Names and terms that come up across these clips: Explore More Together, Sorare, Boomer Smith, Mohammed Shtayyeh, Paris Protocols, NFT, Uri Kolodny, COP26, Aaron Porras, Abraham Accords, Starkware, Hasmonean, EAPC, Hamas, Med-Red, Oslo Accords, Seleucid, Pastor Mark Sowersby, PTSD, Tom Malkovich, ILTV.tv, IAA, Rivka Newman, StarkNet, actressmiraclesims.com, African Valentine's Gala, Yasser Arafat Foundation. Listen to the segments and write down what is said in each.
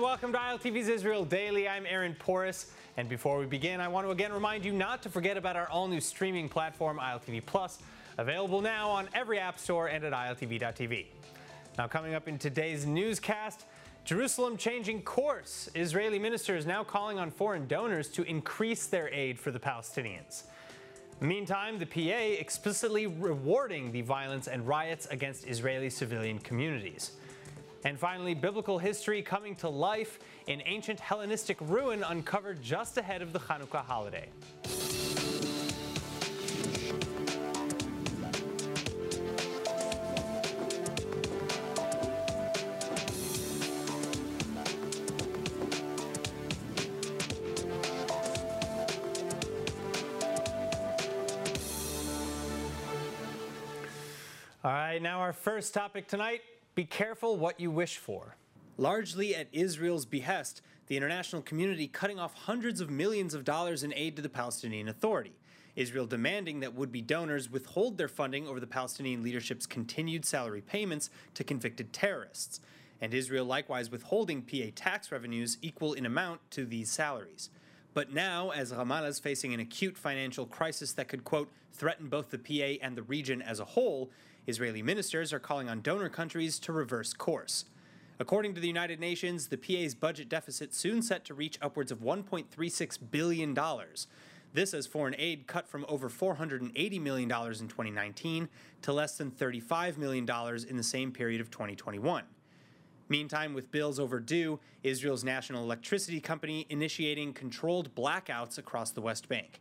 and welcome to ILTV's Israel Daily. I'm Aaron Porras, and before we begin, I want to again remind you not to forget about our all-new streaming platform, ILTV+, available now on every app store and at ILTV.tv. Now, coming up in today's newscast, Jerusalem changing course. Israeli ministers now calling on foreign donors to increase their aid for the Palestinians. Meantime, the PA explicitly rewarding the violence and riots against Israeli civilian communities. And finally, biblical history coming to life in ancient Hellenistic ruin uncovered just ahead of the Hanukkah holiday. All right, now our first topic tonight, be careful what you wish for. Largely at Israel's behest, the international community cutting off hundreds of millions of dollars in aid to the Palestinian Authority. Israel demanding that would-be donors withhold their funding over the Palestinian leadership's continued salary payments to convicted terrorists. And Israel likewise withholding PA tax revenues equal in amount to these salaries. But now, as Ramallah is facing an acute financial crisis that could, quote, threaten both the PA and the region as a whole, Israeli ministers are calling on donor countries to reverse course. According to the United Nations, the PA's budget deficit soon set to reach upwards of $1.36 billion. This as foreign aid cut from over $480 million in 2019 to less than $35 million in the same period of 2021. Meantime, with bills overdue, Israel's national electricity company initiating controlled blackouts across the West Bank.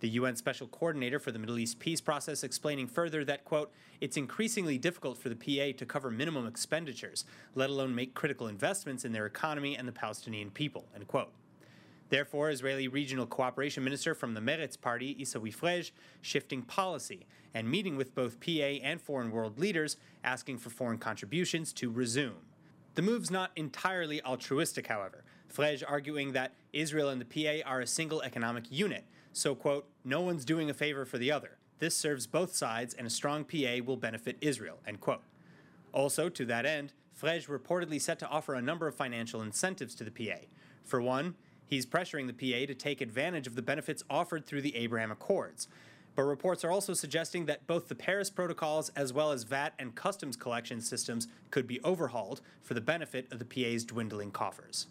The UN Special Coordinator for the Middle East Peace Process explaining further that, quote, it's increasingly difficult for the PA to cover minimum expenditures, let alone make critical investments in their economy and the Palestinian people, end quote. Therefore, Israeli Regional Cooperation Minister from the Meretz Party, Isawi Frej, shifting policy and meeting with both PA and foreign world leaders, asking for foreign contributions to resume. The move's not entirely altruistic, however. Frej arguing that Israel and the PA are a single economic unit, so, quote, no one's doing a favor for the other. This serves both sides, and a strong PA will benefit Israel, end quote. Also, to that end, Frej reportedly set to offer a number of financial incentives to the PA. For one, he's pressuring the PA to take advantage of the benefits offered through the Abraham Accords. But reports are also suggesting that both the Paris Protocols as well as VAT and customs collection systems could be overhauled for the benefit of the PA's dwindling coffers.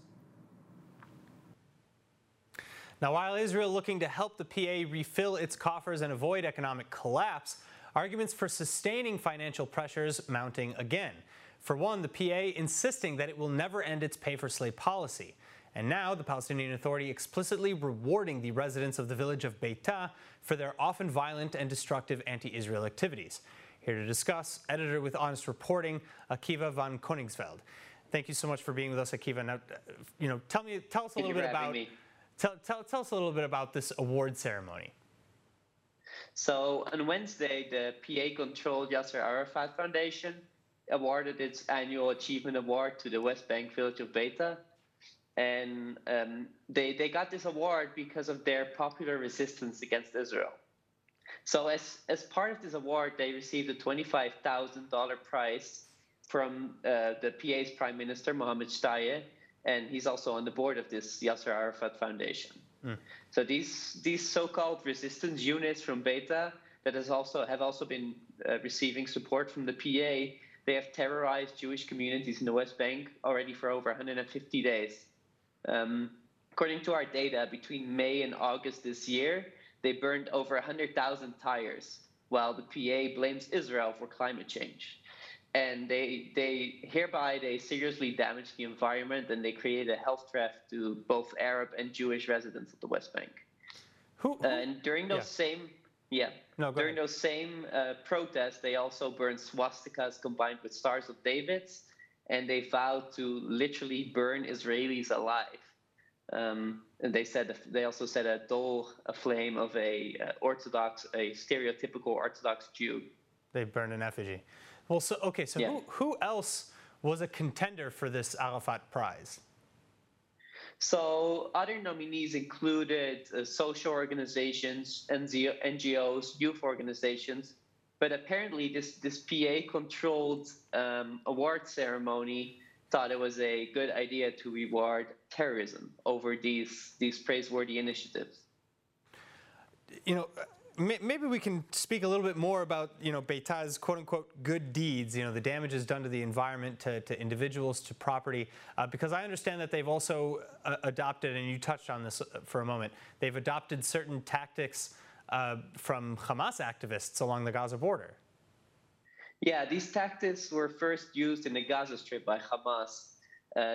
Now, while Israel looking to help the PA refill its coffers and avoid economic collapse, arguments for sustaining financial pressures mounting again. For one, the PA insisting that it will never end its pay-for-slave policy. And now, the Palestinian Authority explicitly rewarding the residents of the village of Beita for their often violent and destructive anti-Israel activities. Here to discuss, editor with Honest Reporting, Akiva von Konigsfeld. Thank you so much for being with us, Akiva. Now, you know, tell us a little bit about... Tell us a little bit about this award ceremony. So on Wednesday, the PA-controlled Yasser Arafat Foundation awarded its annual achievement award to the West Bank village of Beita. And they got this award because of their popular resistance against Israel. So as part of this award, they received a $25,000 prize from the PA's Prime Minister, Mohammed Shtayyeh, and he's also on the board of this Yasser Arafat Foundation. Mm. So these so-called resistance units from Beita that have also been receiving support from the PA, they have terrorized Jewish communities in the West Bank already for over 150 days. According to our data, between May and August this year, they burned over 100,000 tires, while the PA blames Israel for climate change. And they seriously damaged the environment, and they created a health threat to both Arab and Jewish residents of the West Bank. And during those same protests, they also burned swastikas combined with Stars of David's, and they vowed to literally burn Israelis alive. And they also said a dole, a flame of a stereotypical Orthodox Jew. They burned an effigy. Well, so, okay, so yeah. Who else was a contender for this Arafat Prize? So other nominees included social organizations, NGOs, youth organizations, but apparently this PA-controlled award ceremony thought it was a good idea to reward terrorism over these praiseworthy initiatives. You know, maybe we can speak a little bit more about, you know, Beita's quote-unquote good deeds, you know, the damages done to the environment, to individuals, to property, because I understand that they've also adopted, and you touched on this for a moment, they've adopted certain tactics from Hamas activists along the Gaza border. Yeah, these tactics were first used in the Gaza Strip by Hamas.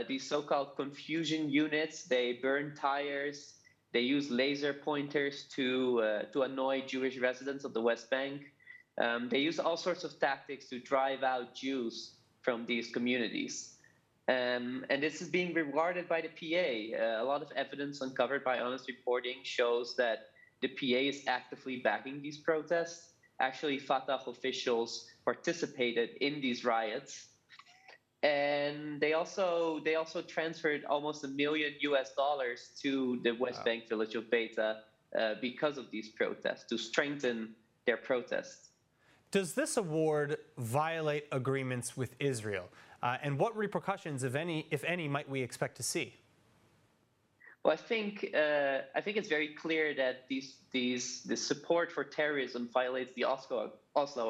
These so-called confusion units, they burn tires, they use laser pointers to annoy Jewish residents of the West Bank. They use all sorts of tactics to drive out Jews from these communities. And this is being rewarded by the PA. A lot of evidence uncovered by honest reporting shows that the PA is actively backing these protests. Actually, Fatah officials participated in these riots, and they also transferred almost $1 million to the West wow. Bank village of Beita because of these protests, to strengthen their protests. Does this award violate agreements with Israel, and what repercussions, if any, might we expect to see? Well, I think it's very clear that the support for terrorism violates the Oslo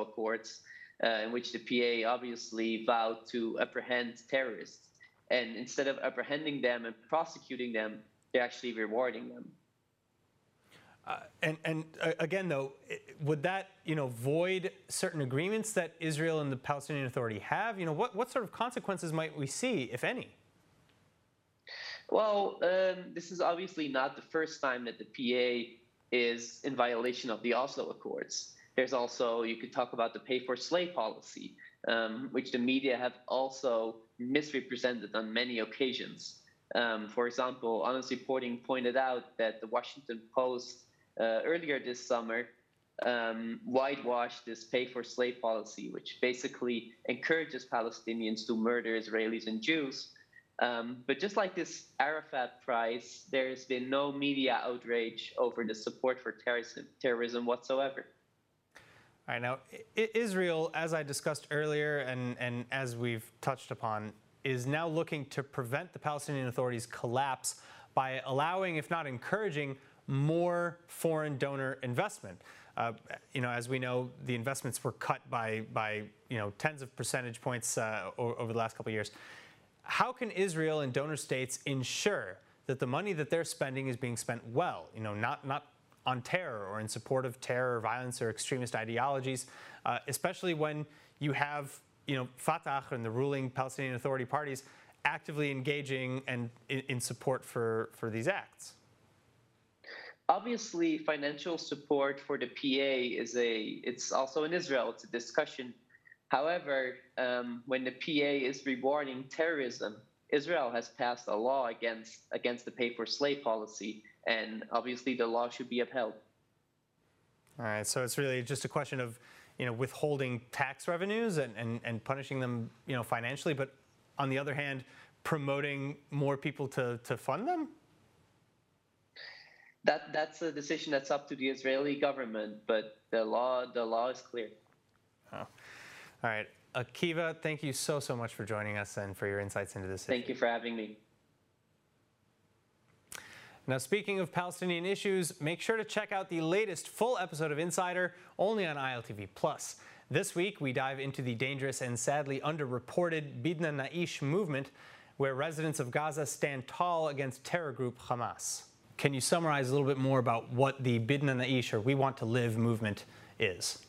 Accords, in which the PA obviously vowed to apprehend terrorists. And instead of apprehending them and prosecuting them, they're actually rewarding them. Again, though, would that, you know, void certain agreements that Israel and the Palestinian Authority have? You know, what sort of consequences might we see, if any? Well, this is obviously not the first time that the PA is in violation of the Oslo Accords. There's also, you could talk about the pay-for-slay policy, which the media have also misrepresented on many occasions. For example, Honest Reporting pointed out that the Washington Post earlier this summer whitewashed this pay-for-slay policy, which basically encourages Palestinians to murder Israelis and Jews. But just like this Arafat Prize, there has been no media outrage over the support for terrorism whatsoever. All right, now, Israel, as I discussed earlier and as we've touched upon, is now looking to prevent the Palestinian Authority's collapse by allowing, if not encouraging, more foreign donor investment. You know, as we know, the investments were cut by you know, tens of percentage points over the last couple of years. How can Israel and donor states ensure that the money that they're spending is being spent well, you know, not on terror or in support of terror, violence, or extremist ideologies, especially when you have, you know, Fatah and the ruling Palestinian Authority parties actively engaging and in support for these acts? Obviously, financial support for the PA it's also in Israel. It's a discussion. However, when the PA is rewarding terrorism, Israel has passed a law against the pay-for-slay policy, and obviously the law should be upheld. All right, so it's really just a question of, you know, withholding tax revenues and punishing them, you know, financially, but on the other hand, promoting more people to fund them? That's a decision that's up to the Israeli government, but the law is clear. Oh. All right, Akiva, thank you so much for joining us and for your insights into this issue. Thank you for having me. Now, speaking of Palestinian issues, make sure to check out the latest full episode of Insider, only on ILTV+. This week, we dive into the dangerous and sadly underreported Bidna Naish movement, where residents of Gaza stand tall against terror group Hamas. Can you summarize a little bit more about what the Bidna Naish, or We Want to Live movement, is?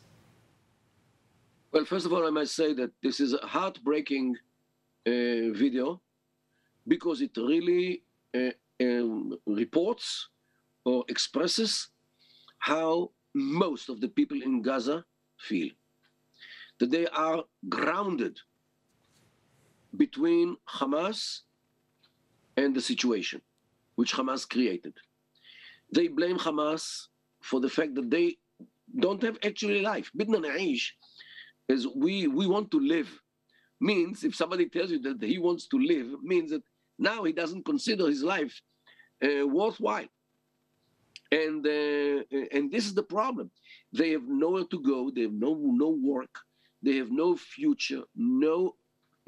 Well, first of all, I must say that this is a heartbreaking video because it really reports or expresses how most of the people in Gaza feel. That they are grounded between Hamas and the situation which Hamas created. They blame Hamas for the fact that they don't have actually life. Bidna Naish, as we want to live, means if somebody tells you that he wants to live, means that now he doesn't consider his life worthwhile. And this is the problem. They have nowhere to go. They have no work. They have no future, no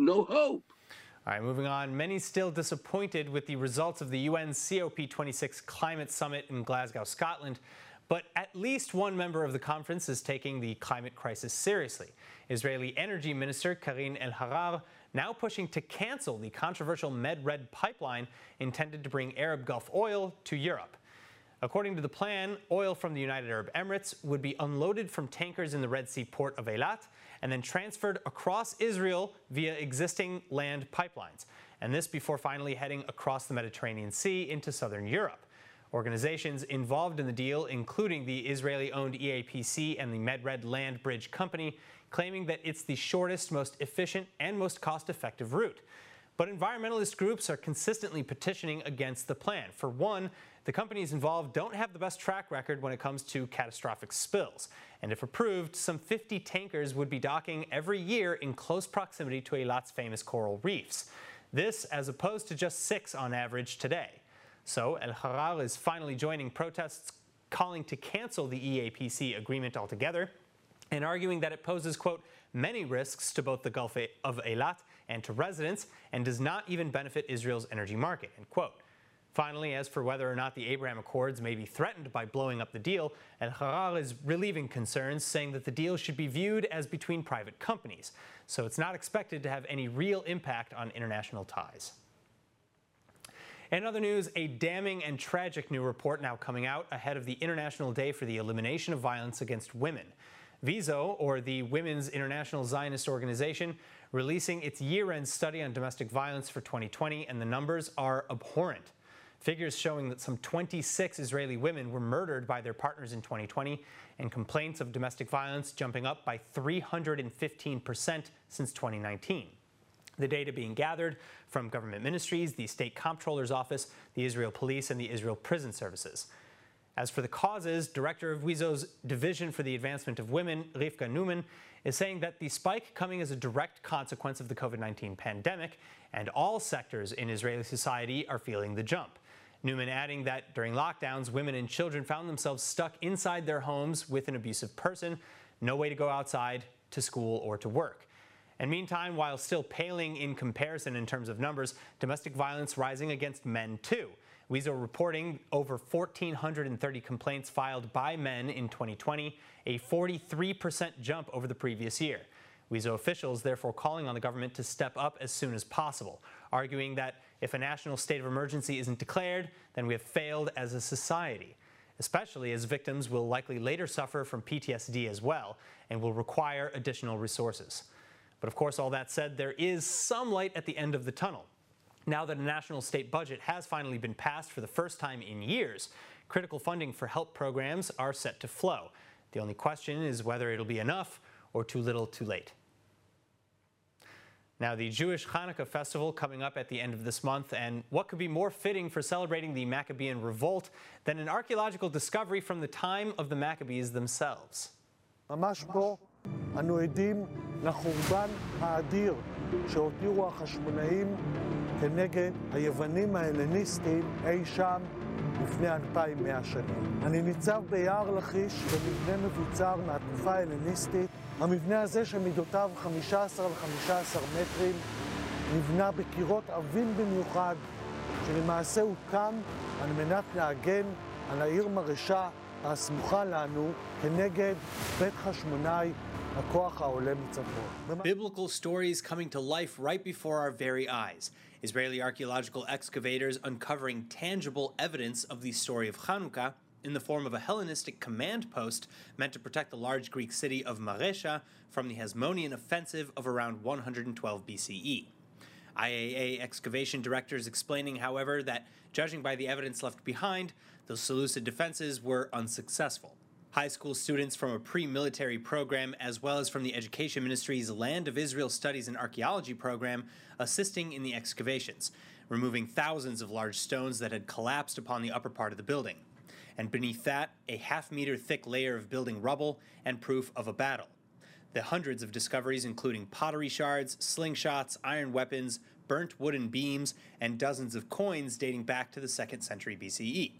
hope. All right, moving on. Many still disappointed with the results of the UN COP26 Climate Summit in Glasgow, Scotland. But at least one member of the conference is taking the climate crisis seriously. Israeli Energy Minister Karine El-Harar now pushing to cancel the controversial Med-Red pipeline intended to bring Arab Gulf oil to Europe. According to the plan, oil from the United Arab Emirates would be unloaded from tankers in the Red Sea port of Eilat and then transferred across Israel via existing land pipelines. And this before finally heading across the Mediterranean Sea into southern Europe. Organizations involved in the deal, including the Israeli-owned EAPC and the Med-Red Land Bridge Company, claiming that it's the shortest, most efficient, and most cost-effective route. But environmentalist groups are consistently petitioning against the plan. For one, the companies involved don't have the best track record when it comes to catastrophic spills. And if approved, some 50 tankers would be docking every year in close proximity to Eilat's famous coral reefs. This as opposed to just 6 on average today. So El-Harar is finally joining protests calling to cancel the EAPC agreement altogether and arguing that it poses, quote, many risks to both the Gulf of Eilat and to residents and does not even benefit Israel's energy market, end quote. Finally, as for whether or not the Abraham Accords may be threatened by blowing up the deal, El-Harar is relieving concerns, saying that the deal should be viewed as between private companies. So it's not expected to have any real impact on international ties. In other news, a damning and tragic new report now coming out ahead of the International Day for the Elimination of Violence Against Women. WIZO, or the Women's International Zionist Organization, releasing its year-end study on domestic violence for 2020, and the numbers are abhorrent. Figures showing that some 26 Israeli women were murdered by their partners in 2020, and complaints of domestic violence jumping up by 315% since 2019. The data being gathered from government ministries, the state comptroller's office, the Israel police, and the Israel prison services. As for the causes, director of WIZO's Division for the Advancement of Women, Rivka Newman, is saying that the spike coming as a direct consequence of the COVID-19 pandemic, and all sectors in Israeli society are feeling the jump. Newman adding that during lockdowns, women and children found themselves stuck inside their homes with an abusive person, no way to go outside, to school, or to work. And meantime, while still paling in comparison in terms of numbers, domestic violence rising against men too. WIZO reporting over 1,430 complaints filed by men in 2020, a 43% jump over the previous year. WIZO officials therefore calling on the government to step up as soon as possible, arguing that if a national state of emergency isn't declared, then we have failed as a society, especially as victims will likely later suffer from PTSD as well and will require additional resources. But of course, all that said, there is some light at the end of the tunnel. Now that a national state budget has finally been passed for the first time in years, critical funding for help programs are set to flow. The only question is whether it'll be enough or too little too late. Now, the Jewish Hanukkah festival coming up at the end of this month, and what could be more fitting for celebrating the Maccabean revolt than an archaeological discovery from the time of the Maccabees themselves? אנו עדים לחורבן האדיר שהותירו החשמונאים כנגד היוונים ההלניסטים אי שם לפני 2100 שנים. אני ניצב ביער לכיש במבנה מבוצר מהתקופה ההלניסטית. המבנה הזה שמידותיו 15 על 15 מטרים נבנה בקירות עבים במיוחד, שלמעשה הוקם על מנת להגן על העיר מרשה הסמוכה לנו כנגד בית חשמונאי. Biblical stories coming to life right before our very eyes. Israeli archaeological excavators uncovering tangible evidence of the story of Hanukkah in the form of a Hellenistic command post meant to protect the large Greek city of Maresha from the Hasmonean offensive of around 112 BCE. IAA excavation directors explaining, however, that judging by the evidence left behind, the Seleucid defenses were unsuccessful. High school students from a pre-military program, as well as from the Education Ministry's Land of Israel Studies and Archaeology program, assisting in the excavations, removing thousands of large stones that had collapsed upon the upper part of the building. And beneath that, a half-meter thick layer of building rubble and proof of a battle. The hundreds of discoveries, including pottery shards, slingshots, iron weapons, burnt wooden beams, and dozens of coins dating back to the 2nd century BCE.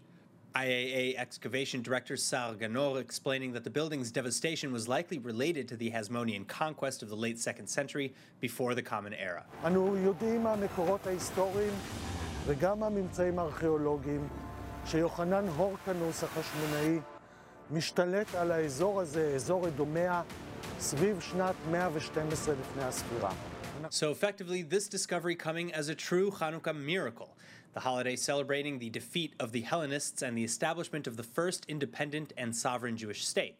IAA excavation director Sar Ganor explaining that the building's devastation was likely related to the Hasmonean conquest of the late 2nd century before the Common Era. So effectively, this discovery coming as a true Hanukkah miracle, the holiday celebrating the defeat of the Hellenists and the establishment of the first independent and sovereign Jewish state.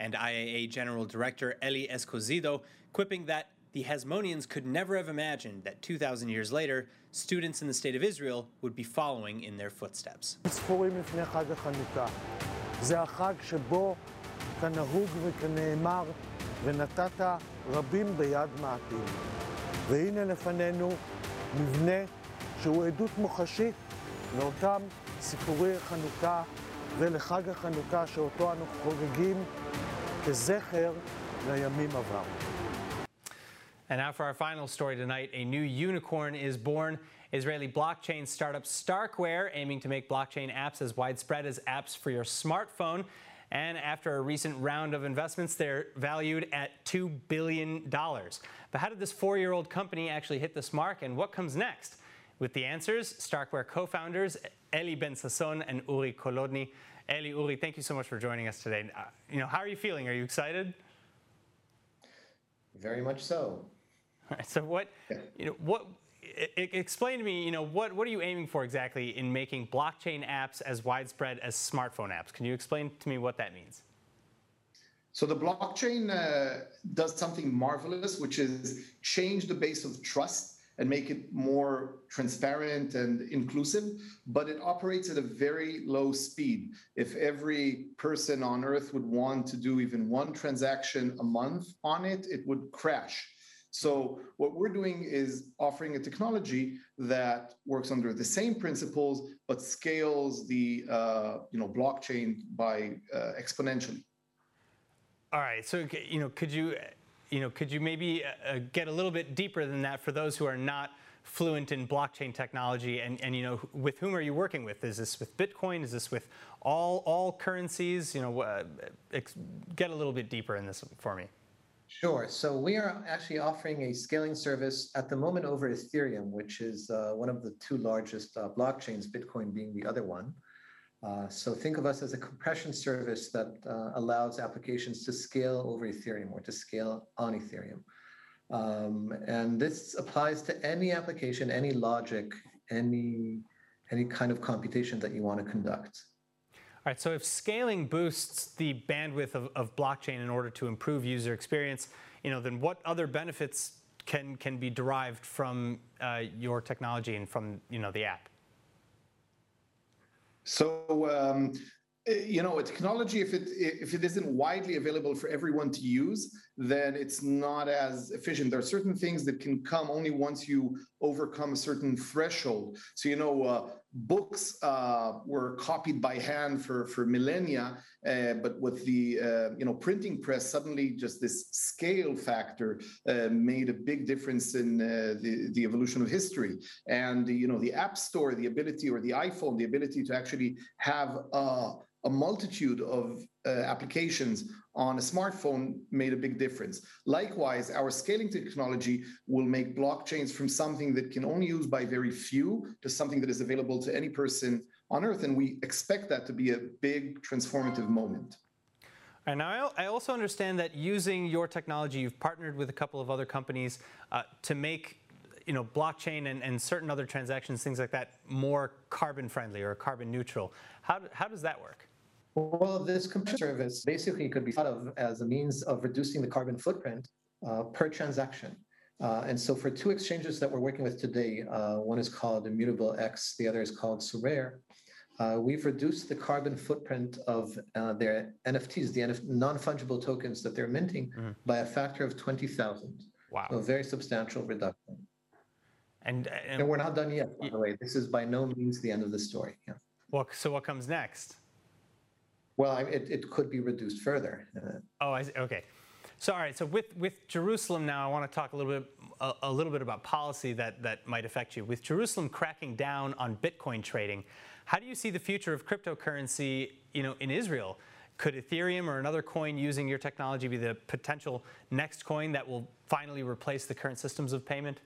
And IAA General Director Eli Escozido quipping that the Hasmoneans could never have imagined that 2,000 years later, students in the state of Israel would be following in their footsteps. And now for our final story tonight, a new unicorn is born. Israeli blockchain startup Starkware, aiming to make blockchain apps as widespread as apps for your smartphone. And after a recent round of investments, they're valued at $2 billion. But how did this 4-year-old company actually hit this mark, and what comes next? With the answers, Starkware co-founders Eli Ben-Sasson and Uri Kolodny. Eli, Uri, thank you so much for joining us today. You know, how are you feeling? Are you excited? Very much so. All right, so what, you know, what, explain to me, you know, what are you aiming for exactly in making blockchain apps as widespread as smartphone apps? Can you explain to me what that means? So the blockchain does something marvelous, which is change the base of trust and make it more transparent and inclusive, but it operates at a very low speed. If every person on Earth would want to do even one transaction a month on it, it would crash. So what we're doing is offering a technology that works under the same principles, but scales the blockchain by exponentially. All right. So could you maybe get a little bit deeper than that for those who are not fluent in blockchain technology? And you know, with whom are you working with? Is this with Bitcoin? Is this with all currencies? You know, get a little bit deeper in this for me. Sure. So we are actually offering a scaling service at the moment over Ethereum, which is one of the two largest blockchains, Bitcoin being the other one. So think of us as a compression service that allows applications to scale over Ethereum or to scale on Ethereum. And this applies to any application, any logic, any kind of computation that you want to conduct. All right, so if scaling boosts the bandwidth of blockchain in order to improve user experience, you know, then what other benefits can be derived from your technology and from, you know, the app? So, you know, a technology, if it isn't widely available for everyone to use, then it's not as efficient. There are certain things that can come only once you overcome a certain threshold. So, you know, books were copied by hand for millennia, but with the printing press, suddenly just this scale factor made a big difference in the evolution of history. And you know, the App Store, the ability, or the iPhone, the ability to actually have a multitude of applications on a smartphone made a big difference. Likewise, our scaling technology will make blockchains from something that can only use by very few to something that is available to any person on Earth, and we expect that to be a big transformative moment. And now I also understand that using your technology, you've partnered with a couple of other companies to make, you know, blockchain and certain other transactions, things like that, more carbon friendly or carbon neutral. How does that work? Well, this compression service basically could be thought of as a means of reducing the carbon footprint per transaction. And so for two exchanges that we're working with today, one is called Immutable X, the other is called Sorare, we've reduced the carbon footprint of their NFTs, the non-fungible tokens that they're minting, by a factor of 20,000. Wow. So a very substantial reduction. And we're not done yet, by the way. This is by no means the end of the story. Yeah. Well, so what comes next? Well, it could be reduced further. Oh, I see. Okay. So all right, so with Jerusalem now, I want to talk a little bit about policy that might affect you. With Jerusalem cracking down on Bitcoin trading, how do you see the future of cryptocurrency, in Israel? Could Ethereum or another coin using your technology be the potential next coin that will finally replace the current systems of payment?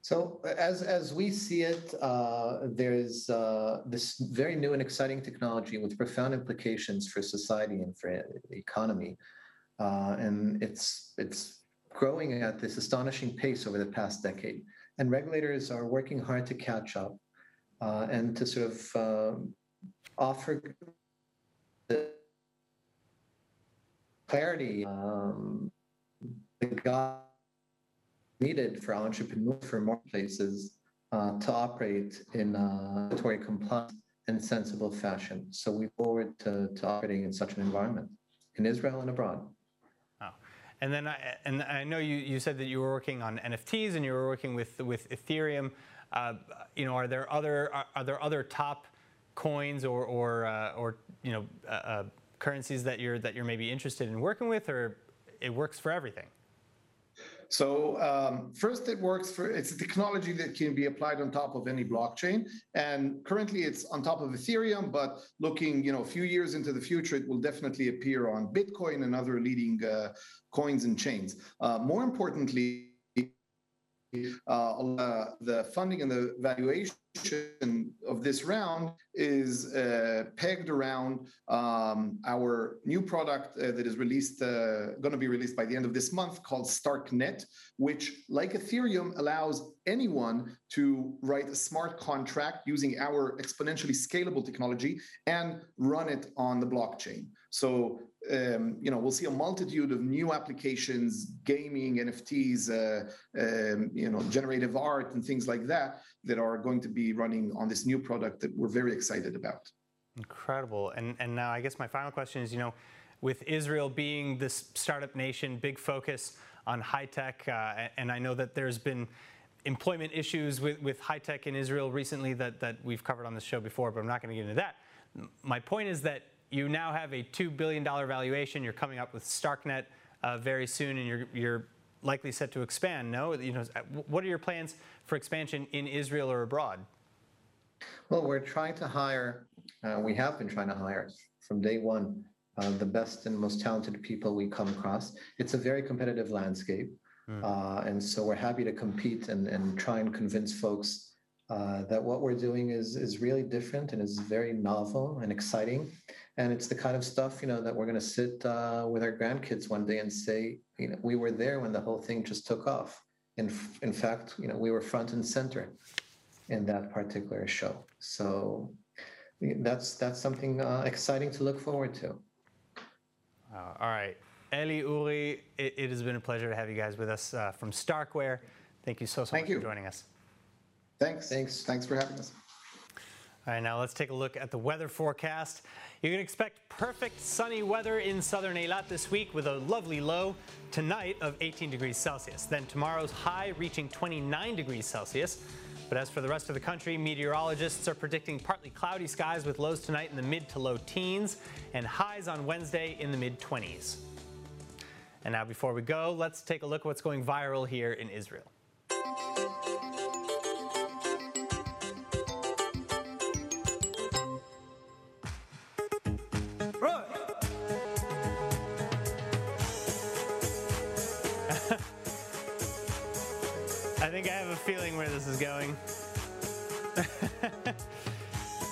So as we see it, there is this very new and exciting technology with profound implications for society and for the economy. And it's growing at this astonishing pace over the past decade. And regulators are working hard to catch up and to sort of offer the clarity needed for entrepreneurs, for marketplaces to operate in a regulatory compliant and sensible fashion. So we look forward to operating in such an environment in Israel and abroad. Oh. And then I know you said that you were working on NFTs and you were working with Ethereum. Are there other top coins or currencies that you're maybe interested in working with, or it works for everything? So first, it's a technology that can be applied on top of any blockchain, and currently it's on top of Ethereum. But looking, a few years into the future, it will definitely appear on Bitcoin and other leading coins and chains. More importantly, the funding and the valuation of this round is pegged around our new product that is going to be released by the end of this month, called StarkNet, which, like Ethereum, allows anyone to write a smart contract using our exponentially scalable technology and run it on the blockchain. So, we'll see a multitude of new applications, gaming, NFTs, generative art, and things like that are going to be running on this new product that we're very excited about. Incredible. And now I guess my final question is, with Israel being this startup nation, big focus on high tech, and I know that there's been employment issues with high tech in Israel recently that we've covered on this show before, but I'm not going to get into that. My point is that you now have a $2 billion valuation. You're coming up with StarkNet very soon, and you're likely set to expand, no? What are your plans for expansion in Israel or abroad? Well, we're trying to hire, we have been trying to hire from day one, the best and most talented people we come across. It's a very competitive landscape, and so we're happy to compete and try and convince folks that what we're doing is really different and is very novel and exciting. And it's the kind of stuff, that we're going to sit with our grandkids one day and say, we were there when the whole thing just took off. And in fact, we were front and center in that particular show. So that's something exciting to look forward to. All right. Eli, Uri, it has been a pleasure to have you guys with us from Starkware. Thank you so much for joining us. Thanks for having us. All right, now let's take a look at the weather forecast. You can expect perfect sunny weather in southern Eilat this week with a lovely low tonight of 18 degrees Celsius. Then tomorrow's high reaching 29 degrees Celsius. But as for the rest of the country, meteorologists are predicting partly cloudy skies with lows tonight in the mid to low teens and highs on Wednesday in the mid 20s. And now before we go, let's take a look at what's going viral here in Israel.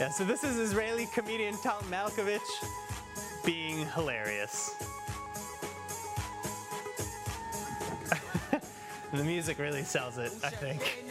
Yeah, so this is Israeli comedian Tom Malkovich being hilarious. The music really sells it, I think.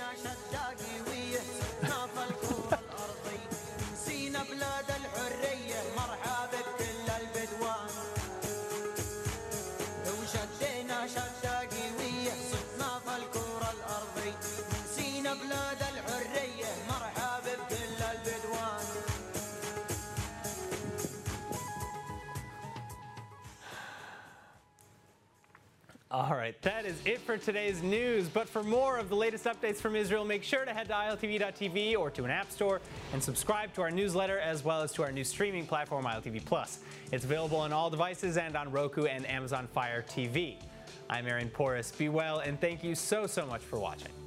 All right, that is it for today's news. But for more of the latest updates from Israel, make sure to head to ILTV.tv or to an app store and subscribe to our newsletter as well as to our new streaming platform, ILTV+. It's available on all devices and on Roku and Amazon Fire TV. I'm Aaron Porras. Be well, and thank you so much for watching.